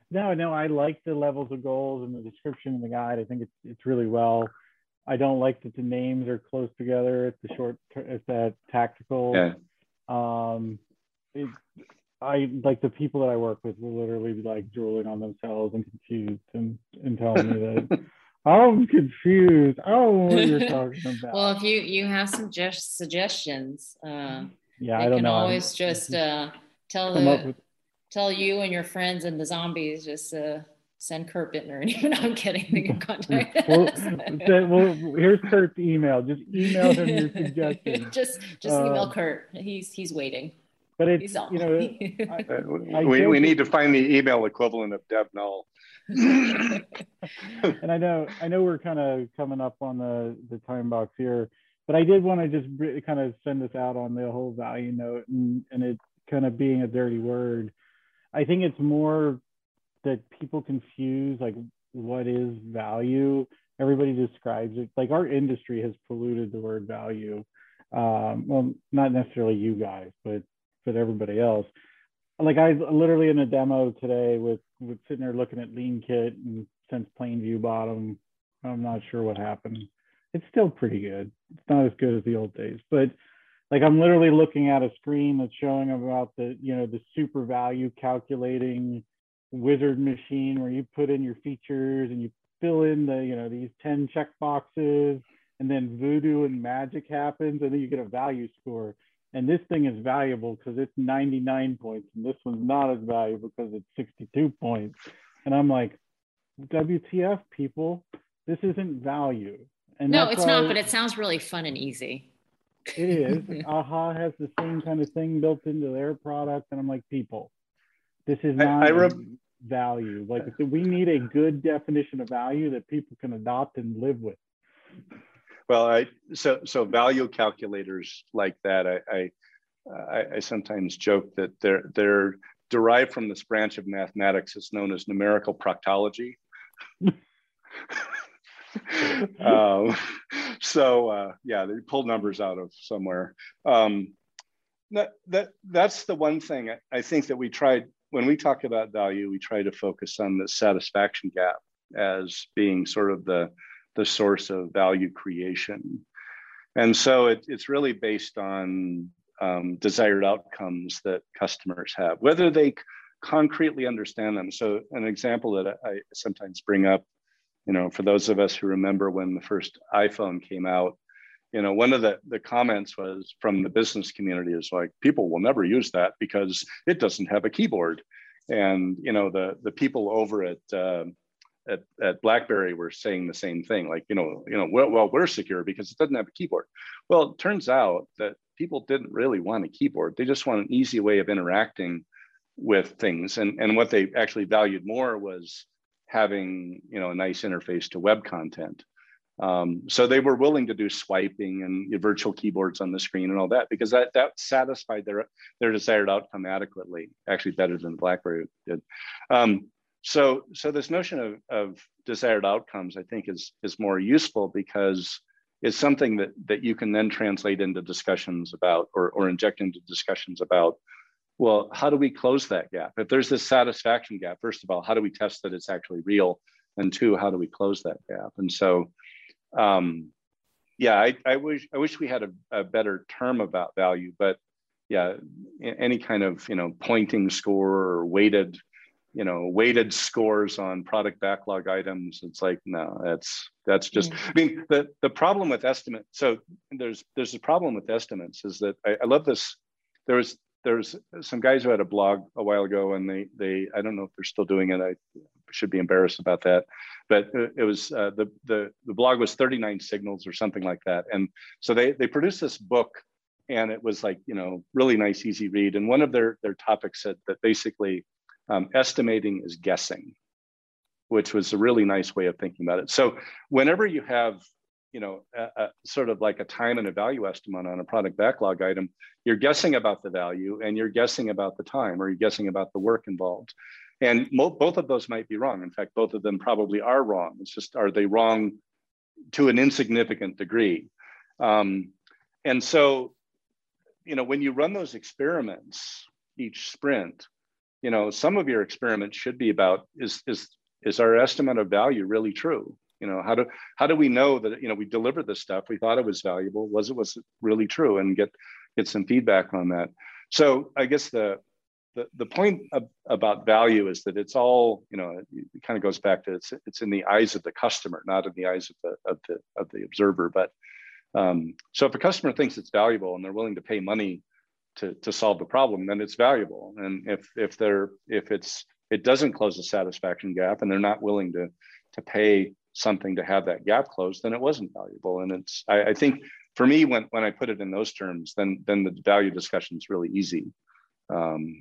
No, I like the levels of goals and the description in the guide. I think it's really well. I don't like that the names are close together. It's the short, it's that tactical. Yeah. I like the people that I work with will literally be like drooling on themselves and confused and telling me that I'm confused. I don't know what you're talking about. Well, if you have some just suggestions, yeah, I don't know. Always just tell you and your friends and the zombies just send Kurt Bittner and even I'm kidding. They can contact well, here's Kurt's email. Just email him your suggestions. Just email Kurt. He's waiting. But it's, you know, we need to find the email equivalent of Dev Null. And I know we're kind of coming up on the time box here, but I did want to just kind of send this out on the whole value note and it kind of being a dirty word. I think it's more that people confuse like what is value. Everybody describes it like our industry has polluted the word value. Well, not necessarily you guys, but everybody else. Like I literally in a demo today with sitting there looking at LeanKit and since Plainview bottom, I'm not sure what happened. It's still pretty good. It's not as good as the old days, but like I'm literally looking at a screen that's showing about the, you know, the super value calculating wizard machine where you put in your features and you fill in the, you know, these 10 check boxes and then voodoo and magic happens and then you get a value score. And this thing is valuable because it's 99 points. And this one's not as valuable because it's 62 points. And I'm like, WTF, people, this isn't value. And no, it's not, but it sounds really fun and easy. It is. AHA has the same kind of thing built into their product. And I'm like, people, this is not value. Like, we need a good definition of value that people can adopt and live with. Well, so value calculators like that, I sometimes joke that they're derived from this branch of mathematics that's known as numerical proctology. Yeah, they pulled numbers out of somewhere. That's the one thing I think that we tried when we talk about value, we try to focus on the satisfaction gap as being sort of the source of value creation. And so it's really based on desired outcomes that customers have, whether they concretely understand them. So an example that I sometimes bring up, you know, for those of us who remember when the first iPhone came out, you know, one of the comments was from the business community is like, people will never use that because it doesn't have a keyboard. And, you know, the people over at BlackBerry were saying the same thing, like, you know, well, we're secure because it doesn't have a keyboard. Well, it turns out that people didn't really want a keyboard. They just want an easy way of interacting with things. And what they actually valued more was having, you know, a nice interface to web content. So they were willing to do swiping and virtual keyboards on the screen and all that, because that satisfied their desired outcome adequately, actually better than BlackBerry did. So this notion of desired outcomes, I think, is more useful because it's something that you can then translate into discussions about or inject into discussions about, well, how do we close that gap? If there's this satisfaction gap, first of all, how do we test that it's actually real? And two, how do we close that gap? And so, I wish we had a better term about value, but yeah, any kind of, you know, pointing score or weighted scores on product backlog items. It's like, no, that's just, I mean, the problem with estimates. So there's a problem with estimates is that I love this. There's some guys who had a blog a while ago and they I don't know if they're still doing it. I should be embarrassed about that, but it was the blog was 39 signals or something like that. And so they produced this book and it was like, you know, really nice, easy read. And one of their topics said that basically, estimating is guessing, which was a really nice way of thinking about it. So whenever you have, you know, a sort of like a time and a value estimate on a product backlog item, you're guessing about the value and you're guessing about the time or you're guessing about the work involved. And both of those might be wrong. In fact, both of them probably are wrong. It's just, are they wrong to an insignificant degree? And so, you know, when you run those experiments each sprint, you know, some of your experiments should be about is our estimate of value really true? You know, how do we know that, you know, we delivered this stuff, we thought it was valuable, was it really true, and get some feedback on that. So I guess the point about value is that it's all, you know, it kind of goes back to it's in the eyes of the customer, not in the eyes of the observer. But so if a customer thinks it's valuable and they're willing to pay money to solve the problem, then it's valuable. And if it doesn't close the satisfaction gap and they're not willing to pay something to have that gap closed, then it wasn't valuable. And it's, I think for me, when I put it in those terms, then the value discussion is really easy. And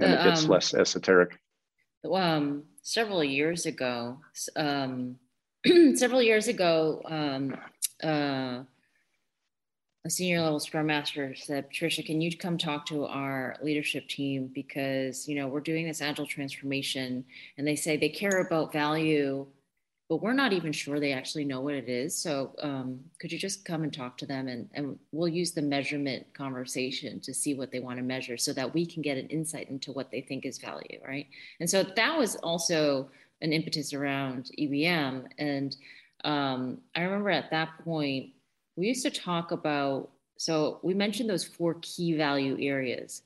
it gets less esoteric. Several years ago, a senior level Scrum Master said, "Patricia, can you come talk to our leadership team? Because, you know, we're doing this agile transformation and they say they care about value, but we're not even sure they actually know what it is. So could you just come and talk to them, and we'll use the measurement conversation to see what they want to measure so that we can get an insight into what they think is value," right? And so that was also an impetus around EBM. And I remember at that point, we used to talk about, so we mentioned those 4 key value areas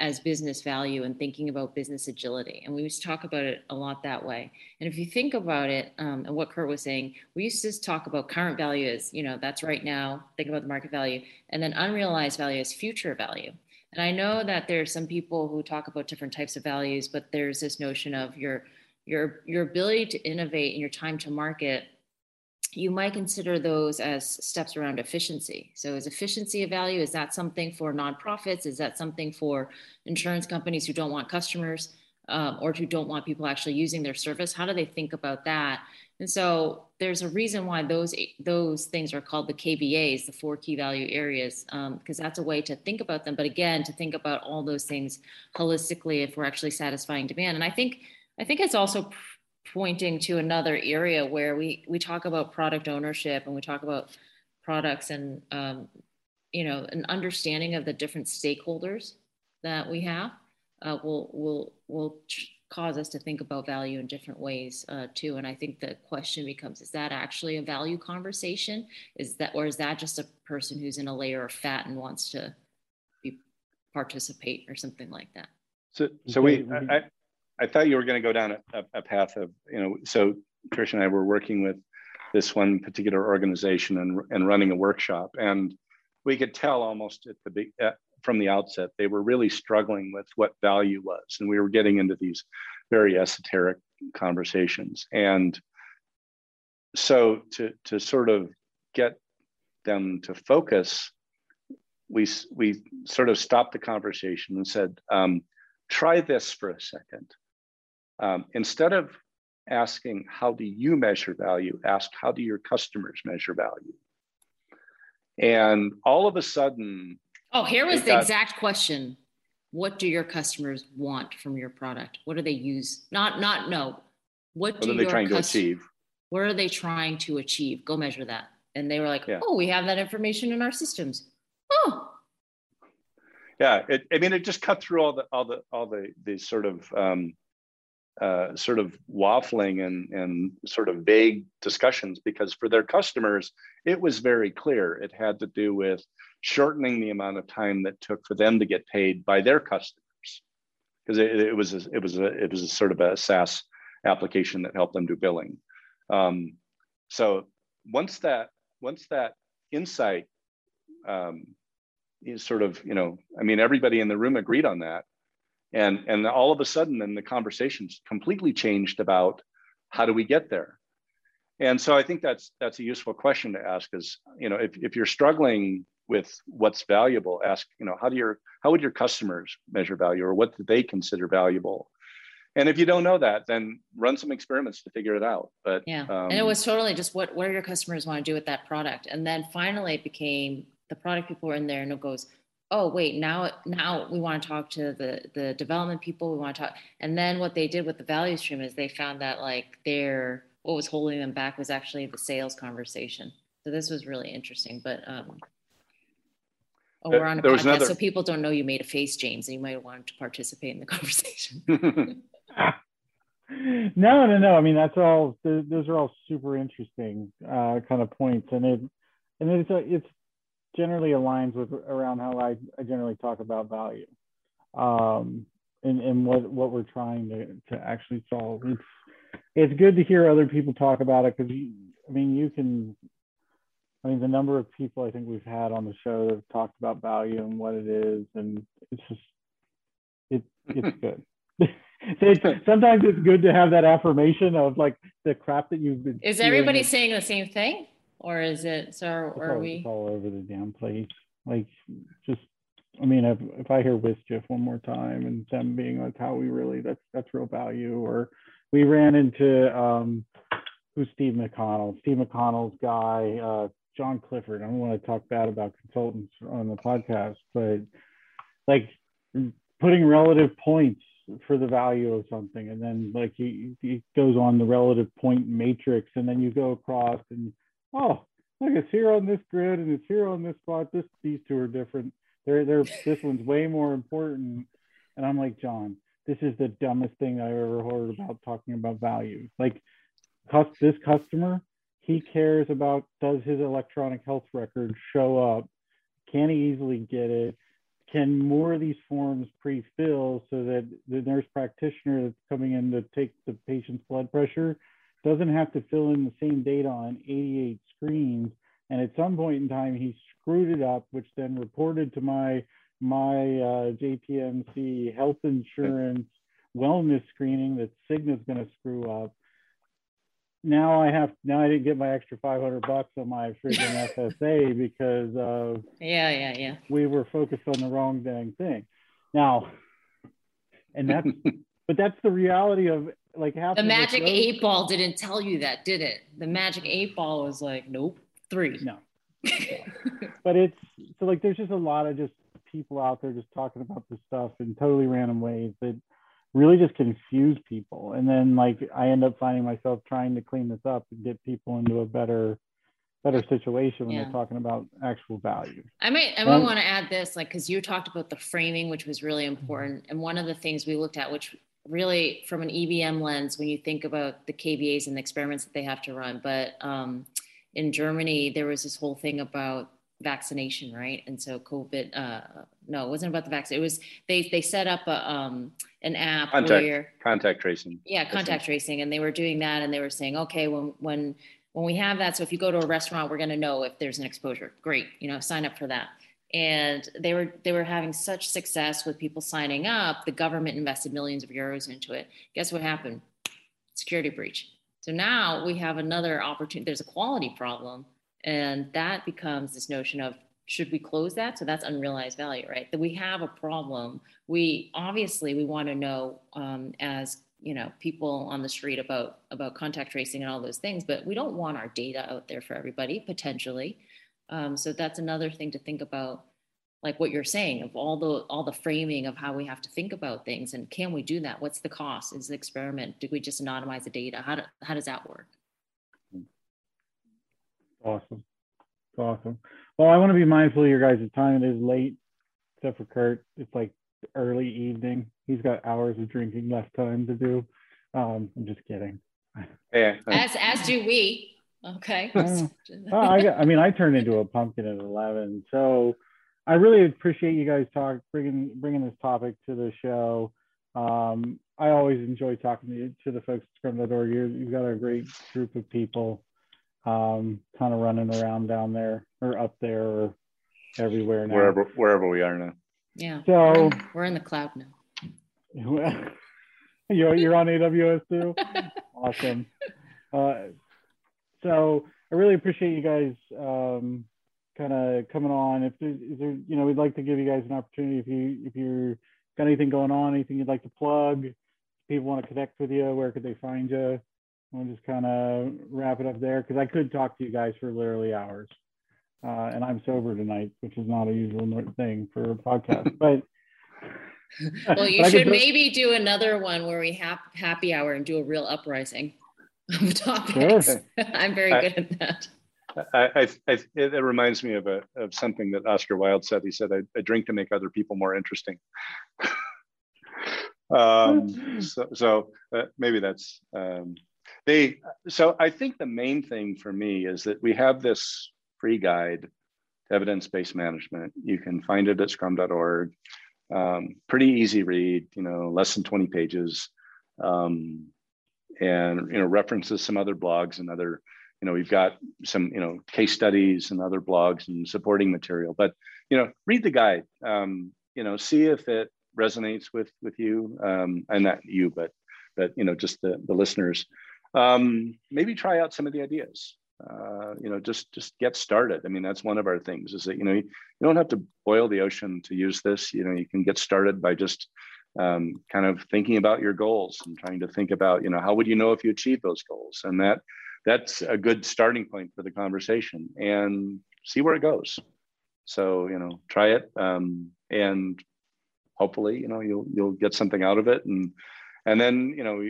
as business value and thinking about business agility. And we used to talk about it a lot that way. And if you think about it, and what Kurt was saying, we used to talk about current value as, you know, that's right now, think about the market value, and then unrealized value as future value. And I know that there are some people who talk about different types of values, but there's this notion of your ability to innovate and your time to market. You might consider those as steps around efficiency. So is efficiency a value? Is that something for nonprofits? Is that something for insurance companies who don't want customers or who don't want people actually using their service? How do they think about that? And so there's a reason why those things are called the KVAs, the 4 key value areas, because that's a way to think about them. But again, to think about all those things holistically, if we're actually satisfying demand. And I think it's also pointing to another area where we talk about product ownership and we talk about products and, you know, an understanding of the different stakeholders that we have will cause us to think about value in different ways too. And I think the question becomes, is that actually a value conversation? Or is that just a person who's in a layer of fat and wants to participate or something like that? So I thought you were going to go down a path of, you know, so Trish and I were working with this one particular organization and running a workshop, and we could tell almost from the outset, they were really struggling with what value was. And we were getting into these very esoteric conversations. And so to sort of get them to focus, we sort of stopped the conversation and said, try this for a second. Instead of asking, how do you measure value, ask, how do your customers measure value? And all of a sudden— Oh, here was the exact question. What do your customers want from your product? What do they use? What are they trying to achieve? What are they trying to achieve? Go measure that. And they were like, oh, we have that information in our systems. Oh. Yeah, it just cut through all the sort of waffling and sort of vague discussions, because for their customers, it was very clear. It had to do with shortening the amount of time that took for them to get paid by their customers, because it was a sort of a SaaS application that helped them do billing. So once that insight is sort of, you know, I mean, everybody in the room agreed on that. And all of a sudden, then the conversations completely changed about how do we get there? And so I think that's a useful question to ask is, you know, if you're struggling with what's valuable, ask, you know, how would your customers measure value, or what do they consider valuable? And if you don't know that, then run some experiments to figure it out. But yeah, and it was totally just what do your customers want to do with that product? And then finally it became, the product people were in there, and it goes, oh, wait, now we want to talk to the development people. We want to talk. And then what they did with the value stream is they found that like what was holding them back was actually the sales conversation. So this was really interesting, but. we're on a podcast, so people don't know you made a face, James, and you might want to participate in the conversation. No. I mean, that's all. Those are all super interesting kind of points, and it's generally aligns with around how I generally talk about value, and what we're trying to actually solve. It's good to hear other people talk about it, because the number of people I think we've had on the show that have talked about value and what it is, and it's good. Sometimes it's good to have that affirmation of like the crap that you've been. Is everybody saying the same thing, or is it? So are we? It's all over the damn place. Like, just, I mean, if I hear WSGIF one more time and them being like, how we really that's real value, or we ran into who's Steve McConnell? Steve McConnell's guy, John Clifford. I don't want to talk bad about consultants on the podcast, but like putting relative points for the value of something, and then like it goes on the relative point matrix, and then you go across and look, it's here on this grid and it's here on this spot. These two are different. They're this one's way more important. And I'm like, John, this is the dumbest thing I've ever heard about talking about value. Like, this customer, he cares about, does his electronic health record show up? Can he easily get it? Can more of these forms pre-fill so that the nurse practitioner that's coming in to take the patient's blood pressure doesn't have to fill in the same data on 88 screens? And at some point in time, he screwed it up, which then reported to my JPMC health insurance wellness screening that Cigna's going to screw up. Now I didn't get my extra $500 on my freaking FSA because we were focused on the wrong dang thing. Now, and that's but that's the reality of like half the magic 8-ball didn't tell you that, did it? The magic 8-ball was like, nope, 3. No. But it's so like there's just a lot of just people out there just talking about this stuff in totally random ways that really just confuse people. And then like I end up finding myself trying to clean this up and get people into a better situation when they're talking about actual value. I might want to add this, like, because you talked about the framing, which was really important. And one of the things we looked at, which really from an EBM lens, when you think about the KBAs and the experiments that they have to run, but in Germany, there was this whole thing about vaccination, right? And so COVID, no, it wasn't about the vaccine. It was, they set up an app where contact tracing. Yeah, contact tracing. And they were doing that and they were saying, okay, when we have that, so if you go to a restaurant, we're going to know if there's an exposure. Great, sign up for that. And they were having such success with people signing up. The government invested millions of euros into it. Guess what happened? Security breach. So now we have another opportunity. There's a quality problem. And that becomes this notion of, should we close that? So that's unrealized value, right? That we have a problem. We want to know as people on the street about contact tracing and all those things, but we don't want our data out there for everybody potentially. So that's another thing to think about, like what you're saying, of all the framing of how we have to think about things, and can we do that? What's the cost? Is the experiment? Did we just anonymize the data? How does that work? Awesome. Well, I want to be mindful of your guys' time. It is late, except for Kurt. It's like early evening. He's got hours of drinking left time to do. I'm just kidding. Yeah. As do we. Okay. I turned into a pumpkin at 11. So I really appreciate you guys bringing this topic to the show. I always enjoy talking to the folks at Scrum.org. You've got a great group of people. Kind of running around down there or up there or everywhere now. Wherever we are now. Yeah. So we're in the cloud now. You're on AWS too? Awesome. So I really appreciate you guys kind of coming on. We'd like to give you guys an opportunity if you've got anything going on, anything you'd like to plug, if people want to connect with you, where could they find you? We'll just kind of wrap it up there, because I could talk to you guys for literally hours. And I'm sober tonight, which is not a usual thing for a podcast. But well, you should maybe do another one where we have happy hour and do a real uprising of topics. Sure. I'm very good at that. It reminds me of something that Oscar Wilde said. He said, I drink to make other people more interesting. So maybe that's, so I think the main thing for me is that we have this free guide to evidence-based management. You can find it at Scrum.org. Pretty easy read, you know, less than 20 pages. And, you know, references some other blogs and other, you know, we've got some, you know, case studies and other blogs and supporting material, but, you know, read the guide, you know, see if it resonates with you, and not you, but, you know, just the listeners, maybe try out some of the ideas, you know, just get started. I mean, that's one of our things is that, you know, you don't have to boil the ocean to use this, you know, you can get started by just, kind of thinking about your goals and trying to think about, you know, how would you know if you achieved those goals? And that's a good starting point for the conversation and see where it goes. So, you know, try it. And hopefully, you know, you'll get something out of it. And then, you know,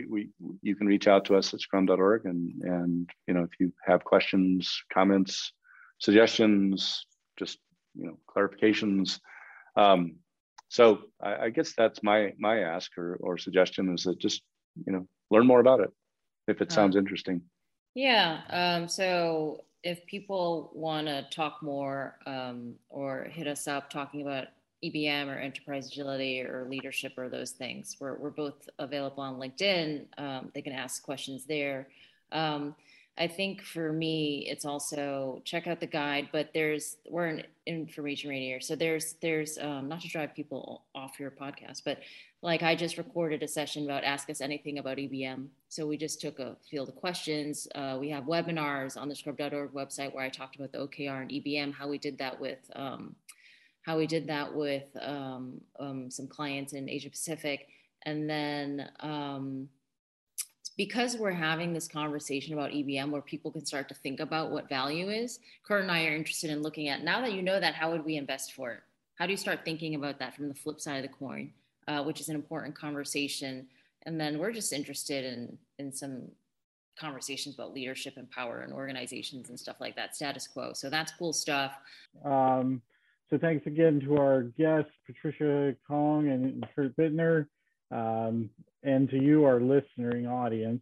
you can reach out to us at scrum.org and, you know, if you have questions, comments, suggestions, just, you know, clarifications. So I guess that's my ask or suggestion is that just, you know, learn more about it if it sounds interesting. Yeah. So if people want to talk more or hit us up talking about EBM or enterprise agility or leadership or those things, we're both available on LinkedIn. They can ask questions there. I think for me, it's also check out the guide, but we're an information radio. So there's not to drive people off your podcast, but like I just recorded a session about ask us anything about EBM. So we just took a field of questions. We have webinars on the Scrum.org website where I talked about the OKR and EBM, how we did that with some clients in Asia Pacific. And then, because we're having this conversation about EBM where people can start to think about what value is, Kurt and I are interested in looking at, now that you know that, how would we invest for it? How do you start thinking about that from the flip side of the coin, which is an important conversation. And then we're just interested in some conversations about leadership and power and organizations and stuff like that, status quo. So that's cool stuff. So thanks again to our guests, Patricia Kong and Kurt Bittner. And to you, our listening audience,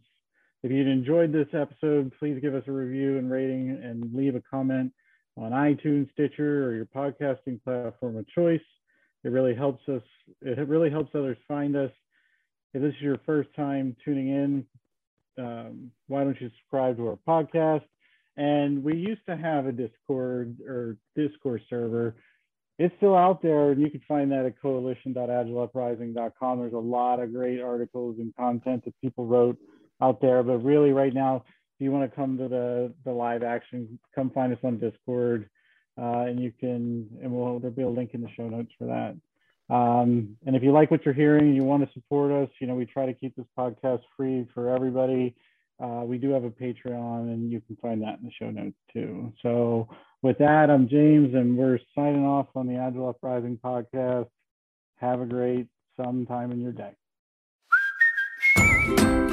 if you'd enjoyed this episode, please give us a review and rating and leave a comment on iTunes, Stitcher, or your podcasting platform of choice. It really helps us. It really helps others find us. If this is your first time tuning in, why don't you subscribe to our podcast? And we used to have a Discord server. It's still out there, and you can find that at coalition.agileuprising.com. There's a lot of great articles and content that people wrote out there, but really right now, if you want to come to the live action, come find us on Discord, and there'll be a link in the show notes for that. And if you like what you're hearing, you want to support us, you know, we try to keep this podcast free for everybody. We do have a Patreon, and you can find that in the show notes too. So with that, I'm James, and we're signing off on the Agile Uprising podcast. Have a great sometime in your day.